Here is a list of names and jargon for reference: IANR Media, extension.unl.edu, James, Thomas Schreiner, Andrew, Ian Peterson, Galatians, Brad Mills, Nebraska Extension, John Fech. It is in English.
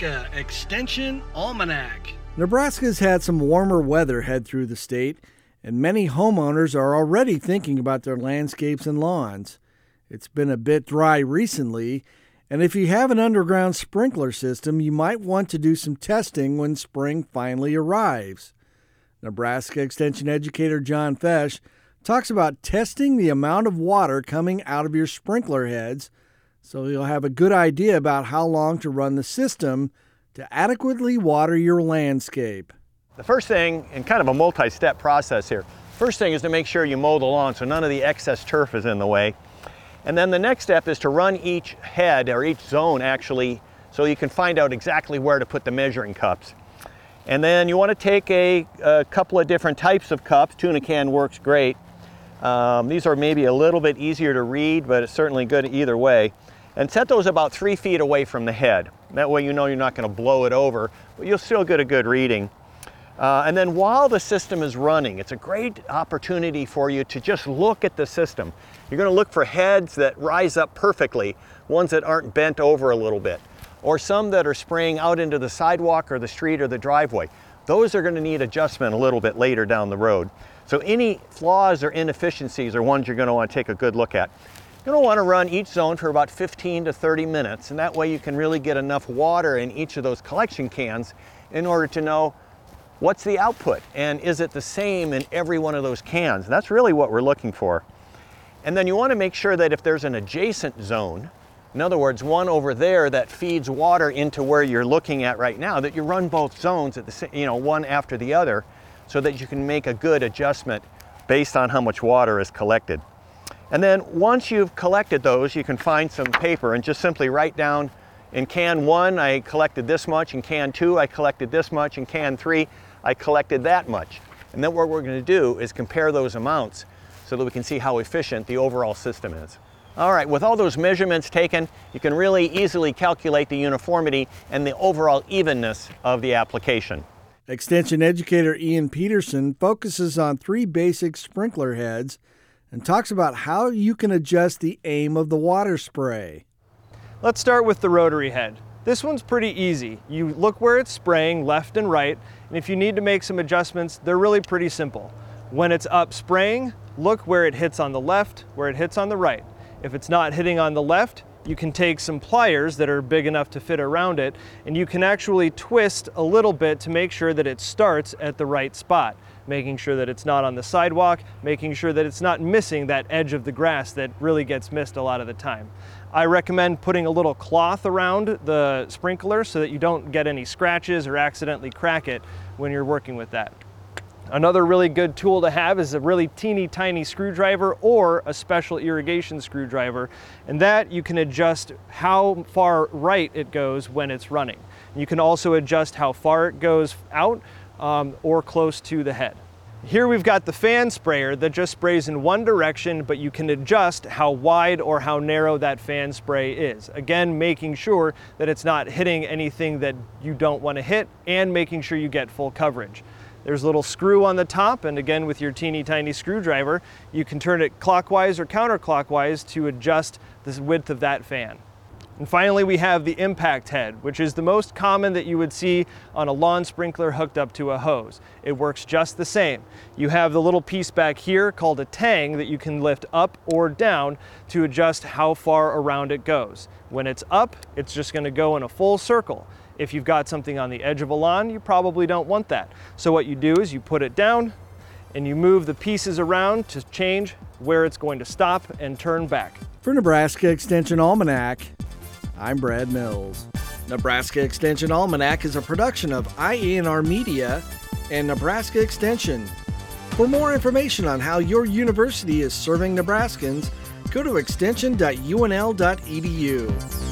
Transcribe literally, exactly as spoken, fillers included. Nebraska Extension Almanac. Nebraska's had some warmer weather head through the state, and many homeowners are already thinking about their landscapes and lawns. It's been a bit dry recently, and if you have an underground sprinkler system, you might want to do some testing when spring finally arrives. Nebraska Extension educator John Fech talks about testing the amount of water coming out of your sprinkler heads so you'll have a good idea about how long to run the system to adequately water your landscape. The first thing, and kind of a multi-step process here, first thing is to make sure you mow the lawn so none of the excess turf is in the way. And then the next step is to run each head, or each zone actually, so you can find out exactly where to put the measuring cups. And then you want to take a, a couple of different types of cups. Tuna can works great. Um, these are maybe a little bit easier to read, but it's certainly good either way. And set those about three feet away from the head. That way you know you're not going to blow it over, but you'll still get a good reading. Uh, and then while the system is running, it's a great opportunity for you to just look at the system. You're going to look for heads that rise up perfectly, ones that aren't bent over a little bit, or some that are spraying out into the sidewalk or the street or the driveway. Those are going to need adjustment a little bit later down the road. So any flaws or inefficiencies are ones you're going to want to take a good look at. You're going to want to run each zone for about fifteen to thirty minutes, and that way you can really get enough water in each of those collection cans in order to know what's the output and is it the same in every one of those cans. That's really what we're looking for. And then you want to make sure that if there's an adjacent zone, in other words, one over there that feeds water into where you're looking at right now, that you run both zones at the same, you know, one after the other, so that you can make a good adjustment based on how much water is collected. And then once you've collected those, you can find some paper and just simply write down, in can one, I collected this much, in can two, I collected this much, in can three, I collected that much. And then what we're going to do is compare those amounts so that we can see how efficient the overall system is. All right, with all those measurements taken, you can really easily calculate the uniformity and the overall evenness of the application. Extension educator Ian Peterson focuses on three basic sprinkler heads and talks about how you can adjust the aim of the water spray. Let's start with the rotary head. This one's pretty easy. You look where it's spraying, left and right, and if you need to make some adjustments, they're really pretty simple. When it's up spraying, look where it hits on the left, where it hits on the right. If it's not hitting on the left, you can take some pliers that are big enough to fit around it, and you can actually twist a little bit to make sure that it starts at the right spot, making sure that it's not on the sidewalk, making sure that it's not missing that edge of the grass that really gets missed a lot of the time. I recommend putting a little cloth around the sprinkler so that you don't get any scratches or accidentally crack it when you're working with that. Another really good tool to have is a really teeny tiny screwdriver or a special irrigation screwdriver, and that you can adjust how far right it goes when it's running. You can also adjust how far it goes out um, or close to the head. Here we've got the fan sprayer that just sprays in one direction, but you can adjust how wide or how narrow that fan spray is. Again, making sure that it's not hitting anything that you don't want to hit and making sure you get full coverage. There's a little screw on the top, and again with your teeny tiny screwdriver, you can turn it clockwise or counterclockwise to adjust the width of that fan. And finally we have the impact head, which is the most common that you would see on a lawn sprinkler hooked up to a hose. It works just the same. You have the little piece back here called a tang that you can lift up or down to adjust how far around it goes. When it's up, it's just going to go in a full circle. If you've got something on the edge of a lawn, you probably don't want that. So what you do is you put it down and you move the pieces around to change where it's going to stop and turn back. For Nebraska Extension Almanac, I'm Brad Mills. Nebraska Extension Almanac is a production of I A N R Media and Nebraska Extension. For more information on how your university is serving Nebraskans, go to extension dot U N L dot E D U.